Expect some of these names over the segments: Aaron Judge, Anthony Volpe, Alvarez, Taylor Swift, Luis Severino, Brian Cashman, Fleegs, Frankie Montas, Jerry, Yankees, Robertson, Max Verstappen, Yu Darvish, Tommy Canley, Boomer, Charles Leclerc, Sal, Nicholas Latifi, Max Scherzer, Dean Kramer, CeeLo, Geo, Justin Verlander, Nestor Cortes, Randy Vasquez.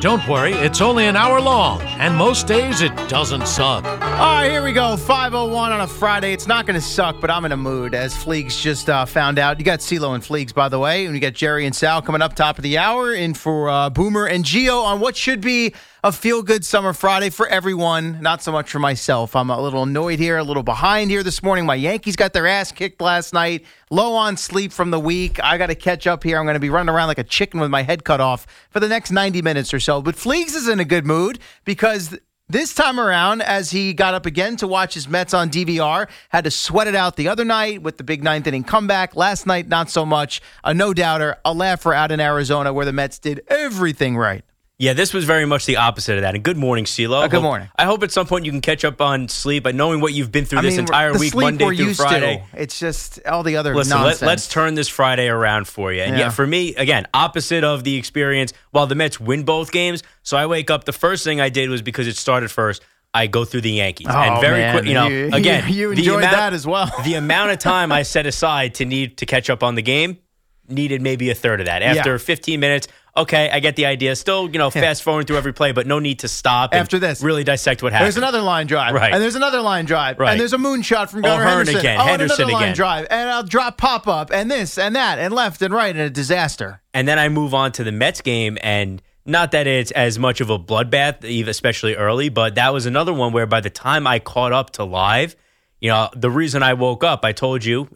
Don't worry, it's only an hour long, and most days it doesn't suck. All right, here we go, 5:01 on a Friday. It's not going to suck, but I'm in a mood, as Fleegs just found out. You got CeeLo and Fleegs, by the way, and you got Jerry and Sal coming up top of the hour, in for Boomer and Geo on what should be a feel-good summer Friday for everyone, not so much for myself. I'm a little annoyed here, a little behind here this morning. My Yankees got their ass kicked last night, low on sleep from the week. I got to catch up here. I'm going to be running around like a chicken with my head cut off for the next 90 minutes or so. But Fleegs is in a good mood because this time around, as he got up again to watch his Mets on DVR, had to sweat it out the other night with the big ninth-inning comeback. Last night, not so much. A no-doubter, a laugher out in Arizona where the Mets did everything right. Yeah, this was very much the opposite of that. And good morning, CeeLo. Good morning. I hope at some point you can catch up on sleep by knowing what you've been through this entire week, Monday through Friday. It's just all the other nonsense. Let's turn this Friday around for you. And yeah, for me, again, opposite of the experience. While the Mets win both games, so I wake up. The first thing I did was, because it started first, I go through the Yankees. Oh, and very quick, again, you enjoyed that as well. The amount of time I set aside to need to catch up on the game needed maybe a third of that. After 15 minutes. Okay, I get the idea. Still, fast forward through every play, but no need to stop and after this. Really dissect what happened. There's another line drive, right? And there's another line drive, right? And there's a moonshot from Gunnar Henderson. Henderson another again. Line drive, and I'll drop pop up, and this and that, and left and right, and a disaster. And then I move on to the Mets game, and not that it's as much of a bloodbath, especially early, but that was another one where by the time I caught up to live, the reason I woke up, I told you,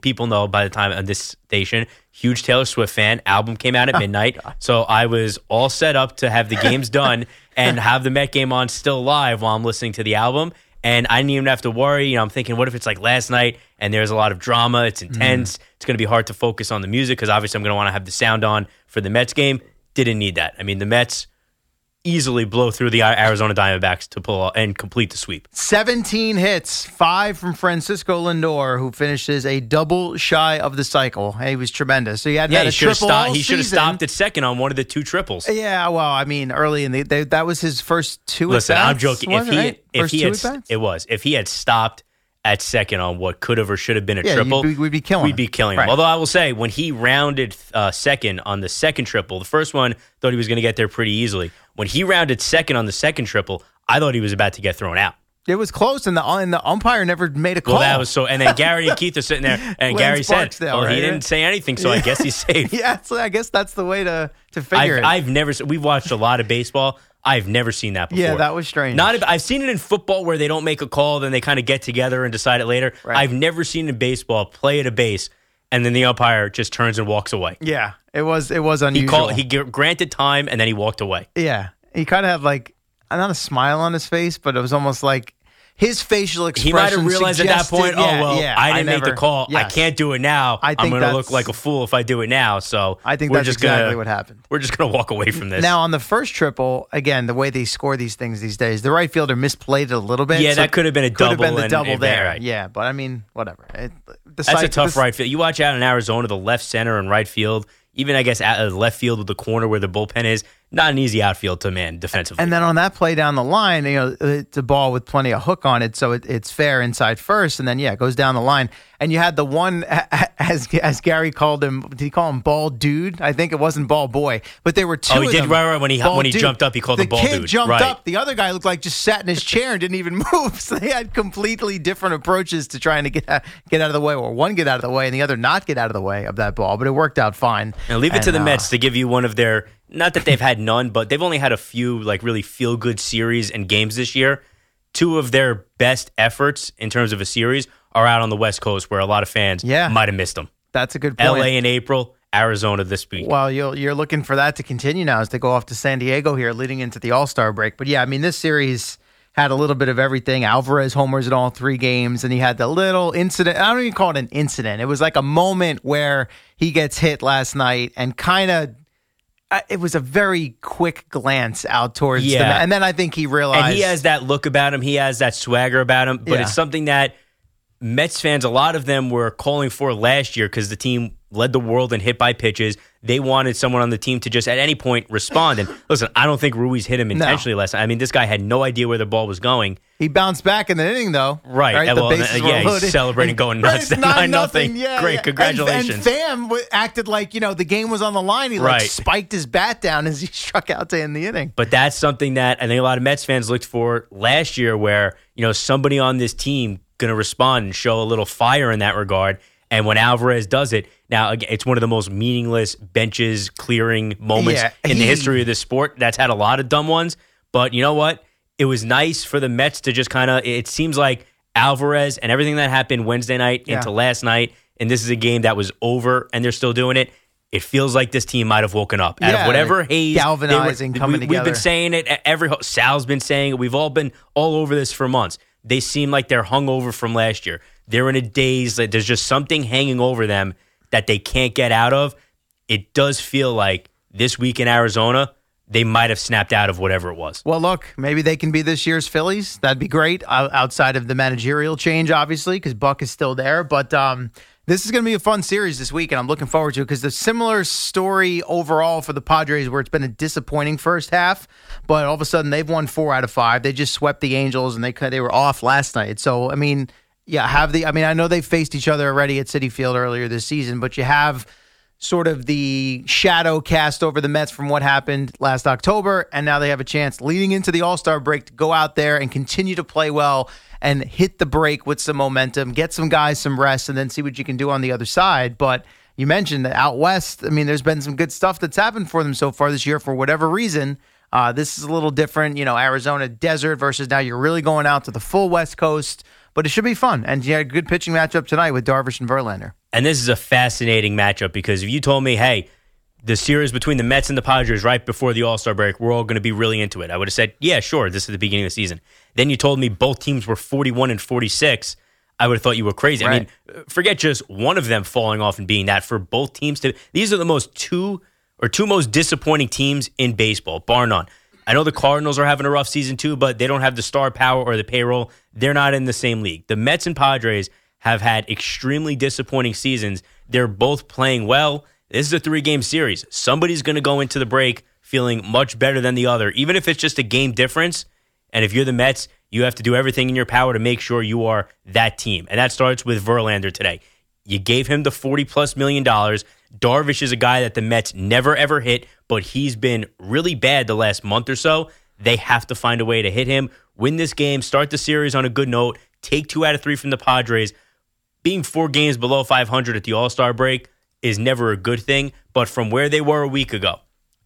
people know by the time on this station, huge Taylor Swift fan, album came out at midnight. So I was all set up to have the games done and have the Met game on still live while I'm listening to the album. And I didn't even have to worry. I'm thinking, what if it's like last night and there's a lot of drama, it's intense, it's going to be hard to focus on the music because obviously I'm going to want to have the sound on for the Mets game. Didn't need that. The Mets easily blow through the Arizona Diamondbacks to pull and complete the sweep. 17 hits, 5 from Francisco Lindor, who finishes a double shy of the cycle. Hey, he was tremendous. So he had a triple all season. He should have stopped at second on one of the two triples. Yeah, well, early in that was his first two at-bats. Listen, I'm joking. If he had stopped at second on what could have or should have been a triple, we'd be killing him. Right. Although I will say, when he rounded second on the second triple, the first one, thought he was going to get there pretty easily. When he rounded second on the second triple, I thought he was about to get thrown out. It was close, and the umpire never made a call. Well, that was so. And then Gary and Keith are sitting there, and Gary said, he didn't say anything, so I guess he's safe. Yeah, so I guess that's the way to figure it. We've watched a lot of baseball. I've never seen that before. Yeah, that was strange. I've seen it in football where they don't make a call, then they kind of get together and decide it later. Right. I've never seen in baseball play at a base, and then the umpire just turns and walks away. Yeah, it was unusual. He granted time, and then he walked away. Yeah, he kind of had not a smile on his face, but it was almost like his facial expression. He might have realized at that point, I didn't make the call. Yes. I can't do it now. I'm going to look like a fool if I do it now. So I think that's exactly what happened. We're just going to walk away from this. Now, on the first triple, again, the way they score these things these days, the right fielder misplayed it a little bit. Yeah, so that could have been a double. Could have been the double there. Right. Yeah, but whatever. That's a tough right field. You watch out in Arizona, the left center and right field. Even, I guess, at left field with the corner where the bullpen is, not an easy outfield to man defensively. And then on that play down the line, it's a ball with plenty of hook on it, so it's fair inside first, and then, it goes down the line. And you had the one, as Gary called him, did he call him bald dude? I think it wasn't bald boy, but there were two of them. Right, when he jumped up, he called him bald dude. The kid jumped up. The other guy looked like just sat in his chair and didn't even move, so they had completely different approaches to trying to get out of the way, or one get out of the way and the other not get out of the way of that ball, but it worked out fine. And leave it to the Mets to give you one of their, not that they've had none, but they've only had a few really feel-good series and games this year. two of their best efforts in terms of a series are out on the West Coast, where a lot of fans might have missed them. That's a good point. LA in April, Arizona this week. Well, you're looking for that to continue now as they go off to San Diego here leading into the All-Star break. But yeah, I mean, this series had a little bit of everything. Alvarez homers in all three games, and he had the little incident. I don't even call it an incident. It was like a moment where he gets hit last night, and kind of it was a very quick glance out towards the Mets. And then I think he realized. And he has that look about him. He has that swagger about him. But it's something that Mets fans, a lot of them were calling for last year because the team led the world in hit by pitches. They wanted someone on the team to just at any point respond. And listen, I don't think Ruiz hit him intentionally last night. I mean, this guy had no idea where the ball was going. He bounced back in the inning, though. Right. He's celebrating, going nuts. 9-0. Yeah, great. Yeah. Congratulations. And Pham acted like, the game was on the line. He spiked his bat down as he struck out to end the inning. But that's something that I think a lot of Mets fans looked for last year, where, somebody on this team going to respond and show a little fire in that regard. And when Alvarez does it, now, again, it's one of the most meaningless benches clearing moments in the history of this sport. That's had a lot of dumb ones. But you know what? It was nice for the Mets to just kind of, it seems like Alvarez and everything that happened Wednesday night into last night, and this is a game that was over and they're still doing it. It feels like this team might have woken up out of whatever haze. Galvanizing, coming together. We've been saying it. Sal's been saying it. We've all been all over this for months. They seem like they're hungover from last year. They're in a daze. Like, there's just something hanging over them that they can't get out of. It does feel like this week in Arizona, they might have snapped out of whatever it was. Well, look, maybe they can be this year's Phillies. That'd be great, outside of the managerial change, obviously, because Buck is still there. But this is going to be a fun series this week, and I'm looking forward to it, because the similar story overall for the Padres, where it's been a disappointing first half, but all of a sudden they've won 4 out of 5. They just swept the Angels, and they were off last night. So, I mean, I know they faced each other already at Citi Field earlier this season, but you have sort of the shadow cast over the Mets from what happened last October, and now they have a chance leading into the All-Star break to go out there and continue to play well and hit the break with some momentum, get some guys some rest, and then see what you can do on the other side. But you mentioned that out West, I mean, there's been some good stuff that's happened for them so far this year for whatever reason. This is a little different, Arizona desert versus now you're really going out to the full West Coast. But it should be fun. And you had a good pitching matchup tonight with Darvish and Verlander. And this is a fascinating matchup, because if you told me, hey, the series between the Mets and the Padres right before the All-Star break, we're all going to be really into it, I would have said, yeah, sure, this is the beginning of the season. Then you told me both teams were 41 and 46. I would have thought you were crazy. Right. I mean, forget just one of them falling off and being that. For both teams to, these are the two most disappointing teams in baseball, bar none. I know the Cardinals are having a rough season too, but they don't have the star power or the payroll. They're not in the same league. The Mets and Padres have had extremely disappointing seasons. They're both playing well. This is a 3-game series. Somebody's going to go into the break feeling much better than the other, even if it's just a game difference. And if you're the Mets, you have to do everything in your power to make sure you are that team. And that starts with Verlander today. You gave him the $40+ million. Darvish is a guy that the Mets never, ever hit, but he's been really bad the last month or so. They have to find a way to hit him, win this game, start the series on a good note, take 2 out of 3 from the Padres. Being 4 games below 500 at the All-Star break is never a good thing, but from where they were a week ago,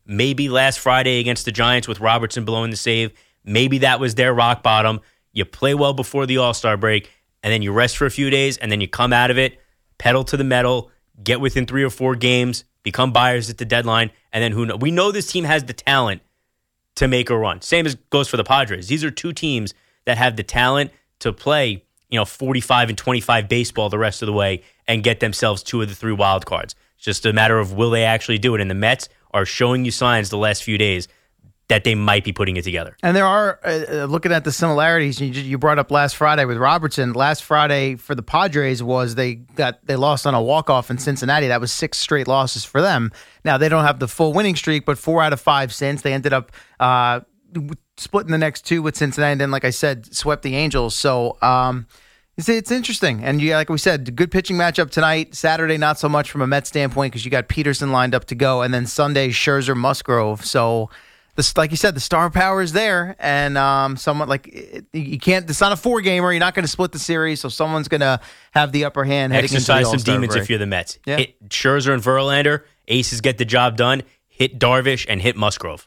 maybe last Friday against the Giants with Robertson blowing the save, maybe that was their rock bottom. You play well before the All-Star break, and then you rest for a few days, and then you come out of it, pedal to the metal, get within 3 or 4 games, become buyers at the deadline, and then who knows? We know this team has the talent to make a run. Same as goes for the Padres. These are two teams that have the talent to play, 45 and 25 baseball the rest of the way and get themselves 2 of the 3 wild cards. It's just a matter of will they actually do it. And the Mets are showing you signs the last few days that they might be putting it together. And there are, looking at the similarities, you brought up last Friday with Robertson. Last Friday for the Padres was they lost on a walk-off in Cincinnati. That was 6 straight losses for them. Now, they don't have the full winning streak, but 4 out of 5 since. They ended up splitting the next 2 with Cincinnati, and then, like I said, swept the Angels. So it's interesting. And like we said, good pitching matchup tonight. Saturday, not so much from a Mets standpoint, because you got Peterson lined up to go, and then Sunday, Scherzer, Musgrove. So, like you said, the star power is there, and someone you can't. It's not a 4-gamer. You're not going to split the series, so someone's going to have the upper hand. Exercise some demons break. If you're the Mets. Yeah. Hit Scherzer and Verlander. Aces get the job done. Hit Darvish and hit Musgrove.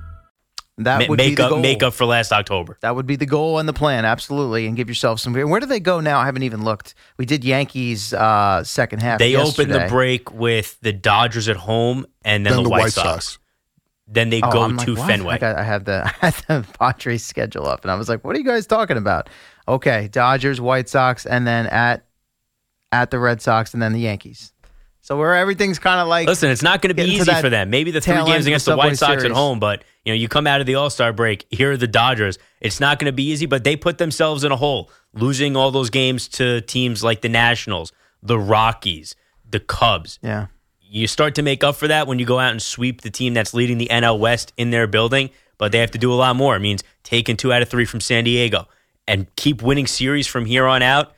That would be the goal. Make up for last October. That would be the goal and the plan, absolutely. And give yourself some. Where do they go now? I haven't even looked. We did Yankees second half. They opened the break with the Dodgers at home, and then the White Sox. Then they go to Fenway. I had the Padres schedule up, and I was like, "What are you guys talking about?" Okay, Dodgers, White Sox, and then at the Red Sox, and then the Yankees. So where everything's kind of like... Listen, it's not going to be easy for them. Maybe the 3 games against the White Sox at home, but you come out of the All-Star break, here are the Dodgers. It's not going to be easy, but they put themselves in a hole, losing all those games to teams like the Nationals, the Rockies, the Cubs. Yeah. You start to make up for that when you go out and sweep the team that's leading the NL West in their building, but they have to do a lot more. It means taking 2 out of 3 from San Diego and keep winning series from here on out.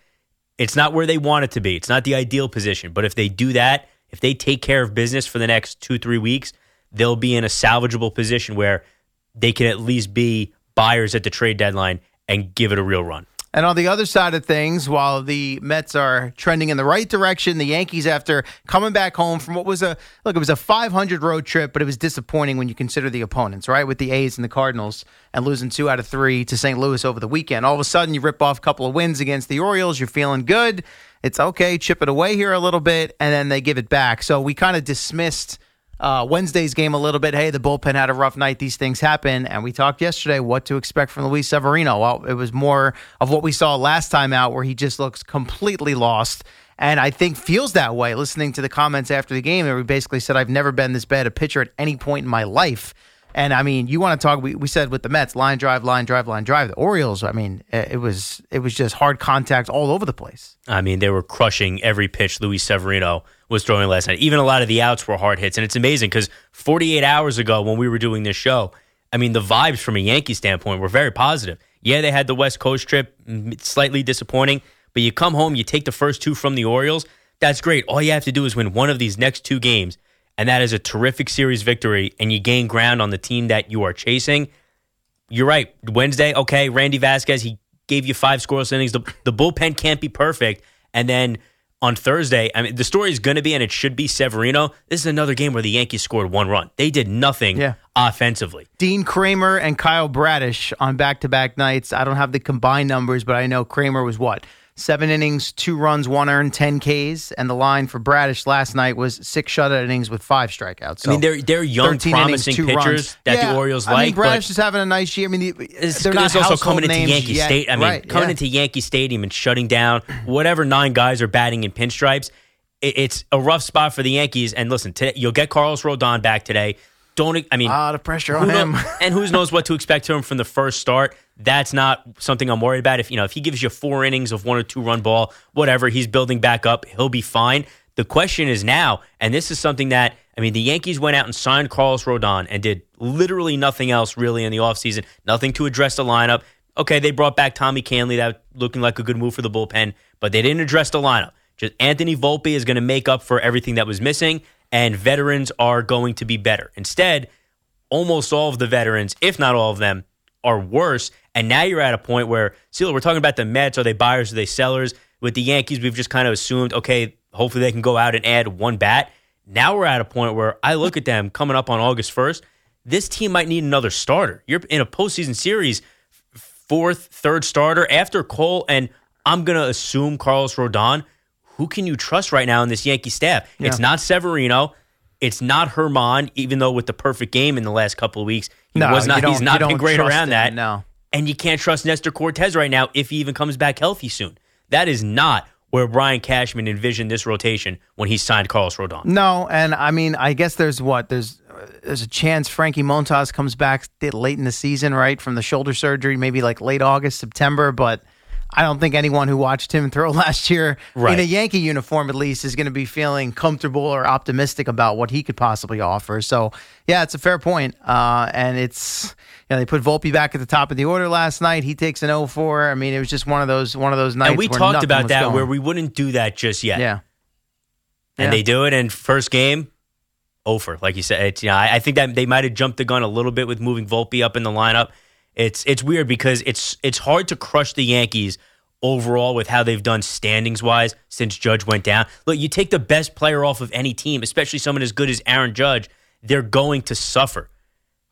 It's not where they want it to be. It's not the ideal position. But if they do that, if they take care of business for the next 2-3 weeks, they'll be in a salvageable position where they can at least be buyers at the trade deadline and give it a real run. And on the other side of things, while the Mets are trending in the right direction, the Yankees, after coming back home from what was a 500 road trip, but it was disappointing when you consider the opponents, right? With the A's and the Cardinals and losing 2 out of 3 to St. Louis over the weekend. All of a sudden, you rip off a couple of wins against the Orioles. You're feeling good. It's okay. Chip it away here a little bit, and then they give it back. So we kind of dismissed Wednesday's game a little bit. Hey, the bullpen had a rough night. These things happen. And we talked yesterday what to expect from Luis Severino. Well, it was more of what we saw last time out where he just looks completely lost and I think feels that way. Listening to the comments after the game, where we basically said, I've never been this bad a pitcher at any point in my life. And, I mean, you want to talk, we said with the Mets, line drive. The Orioles, I mean, it was just hard contact all over the place. I mean, they were crushing every pitch Luis Severino was throwing last night. Even a lot of the outs were hard hits. And it's amazing because 48 hours ago when we were doing this show, I mean, the vibes from a Yankee standpoint were very positive. Yeah, they had the West Coast trip, slightly disappointing. But you come home, you take the first 2 from the Orioles. That's great. All you have to do is win one of these next 2 games. And that is a terrific series victory, and you gain ground on the team that you are chasing. You're right. Wednesday, okay, Randy Vasquez, he gave you 5 scoreless innings. The bullpen can't be perfect. And then on Thursday, I mean, the story is going to be, and it should be Severino. This is another game where the Yankees scored 1 run. They did nothing offensively. Dean Kramer and Kyle Bradish on back-to-back nights. I don't have the combined numbers, but I know Kramer was what? 7 innings, 2 runs, 1 earned, 10 Ks, and the line for Bradish last night was 6 shutout innings with 5 strikeouts. So I mean, they're young, promising innings, pitchers runs. The Orioles like. I mean, Bradish is having a nice year. I mean, it's also coming into Yankee State. I mean, right, coming into Yankee Stadium and shutting down whatever 9 guys are batting in pinstripes. It's a rough spot for the Yankees. And listen, today you'll get Carlos Rodon back today. A lot of pressure on him. And who knows what to expect to him from the first start. That's not something I'm worried about. If he gives you 4 innings of 1 or 2 run ball, whatever, he's building back up, he'll be fine. The question is now, and this is something that, I mean, the Yankees went out and signed Carlos Rodon and did literally nothing else really in the offseason, nothing to address the lineup. Okay, they brought back Tommy Canley, that looking like a good move for the bullpen, but they didn't address the lineup. Just Anthony Volpe is going to make up for everything that was missing, and veterans are going to be better. Instead, almost all of the veterans, if not all of them, are worse. And now you're at a point where, CeeLo, we're talking about the Mets. Are they buyers? Are they sellers? With the Yankees, we've just kind of assumed, okay, hopefully they can go out and add 1 bat. Now we're at a point where I look at them coming up on August 1st. This team might need another starter. You're in a postseason series, 4th, 3rd starter after Cole, and I'm going to assume Carlos Rodon. Who can you trust right now in this Yankee staff? Yeah. It's not Severino. It's not Herman, even though with the perfect game in the last couple of weeks, he's not been great around that. No. And you can't trust Nestor Cortes right now if he even comes back healthy soon. That is not where Brian Cashman envisioned this rotation when he signed Carlos Rodon. No, and I mean, I guess there's a chance Frankie Montas comes back late in the season, right, from the shoulder surgery, maybe like late August, September, but I don't think anyone who watched him throw last year in a Yankee uniform, at least, is going to be feeling comfortable or optimistic about what he could possibly offer. So, yeah, it's a fair point. And it's, you know, they put Volpe back at the top of the order last night. He takes an 0-4. I mean, it was just one of those nights. And we talked about that where we wouldn't do that just yet. Yeah. And they do it in first game. Over, like you said, it's, you know, I think that they might have jumped the gun a little bit with moving Volpe up in the lineup. It's weird because it's hard to crush the Yankees overall with how they've done standings wise since Judge went down. Look, you take the best player off of any team, especially someone as good as Aaron Judge, they're going to suffer.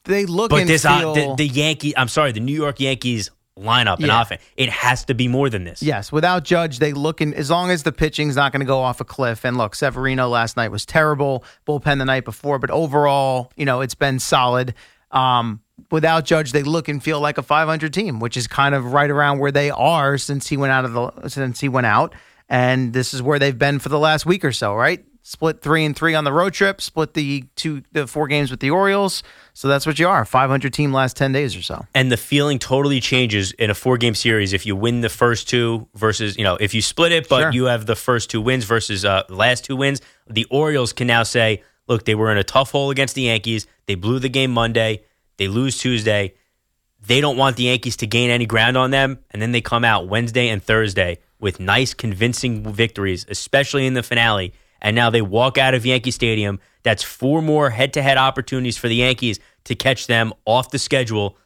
They look but and this feel... the New York Yankees lineup and offense, it has to be more than this. Yes, without Judge, they look in, as long as the pitching's not going to go off a cliff. And look, Severino last night was terrible, bullpen the night before, but overall, you know, it's been solid. Without Judge, they look and feel like a 500 team, which is kind of right around where they are since he went out, and this is where they've been for the last week or so, right? Split 3-3 on the road trip, split the four games with the Orioles. So that's what you are, 500 team last 10 days or so. And the feeling totally changes in a 4-game series if you win the first two versus, you know, if you split it, but you have the first two wins versus last two wins. The Orioles can now say, look, they were in a tough hole against the Yankees. They blew the game Monday. They lose Tuesday. They don't want the Yankees to gain any ground on them. And then they come out Wednesday and Thursday with nice, convincing victories, especially in the finale. And now they walk out of Yankee Stadium. That's 4 more head-to-head opportunities for the Yankees to catch them off the schedule,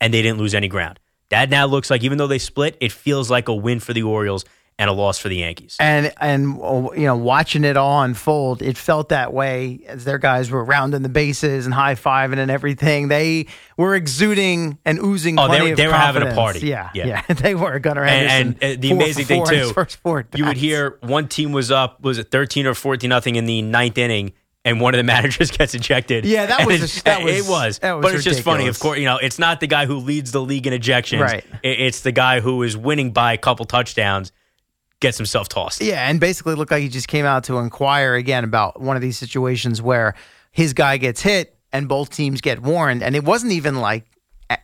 and they didn't lose any ground. That now looks like, even though they split, it feels like a win for the Orioles and a loss for the Yankees. And you know, watching it all unfold, it felt that way as their guys were rounding the bases and high-fiving and everything. They were exuding and oozing they were confidence. Having a party. Yeah, they were. Gunnar Henderson. And the amazing thing, too, you would hear one team was up, was it 13 or 14 nothing in the 9th inning, and one of the managers gets ejected. Yeah, that was ridiculous. It's just funny. Of course, you know, it's not the guy who leads the league in ejections. Right. It's the guy who is winning by a couple touchdowns, gets himself tossed. Yeah, and basically looked like he just came out to inquire again about one of these situations where his guy gets hit and both teams get warned. And it wasn't even like,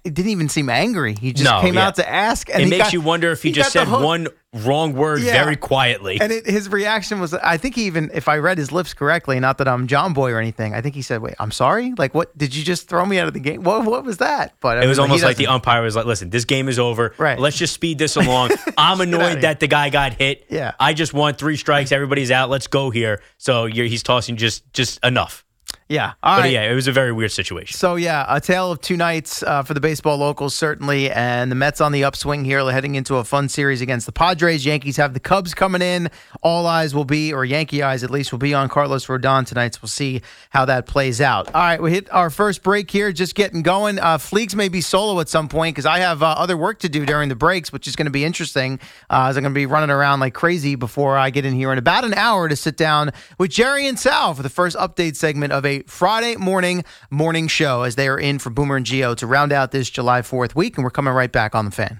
it didn't even seem angry. He just came out to ask. And it makes you wonder if he just said one wrong word very quietly. And his reaction was, I think he even, if I read his lips correctly, not that I'm John Boy or anything, I think he said, wait, I'm sorry? Like, what, did you just throw me out of the game? What was that? But it was almost like the umpire was like, listen, this game is over. Right. Let's just speed this along. I'm annoyed that the guy got hit. Yeah. I just want 3 strikes. Everybody's out. Let's go here. So he's tossing just enough. Yeah. It was a very weird situation. So, yeah, a tale of two nights for the baseball locals, certainly, and the Mets on the upswing here, heading into a fun series against the Padres. Yankees have the Cubs coming in. All eyes will be, or Yankee eyes at least, will be on Carlos Rodon tonight, so we'll see how that plays out. All right, we hit our first break here, just getting going. Fleegs may be solo at some point because I have other work to do during the breaks, which is going to be interesting, as I'm going to be running around like crazy before I get in here in about an hour to sit down with Jerry and Sal for the first update segment of a Friday morning show as they are in for Boomer and Geo to round out this July 4th week, and we're coming right back on The Fan.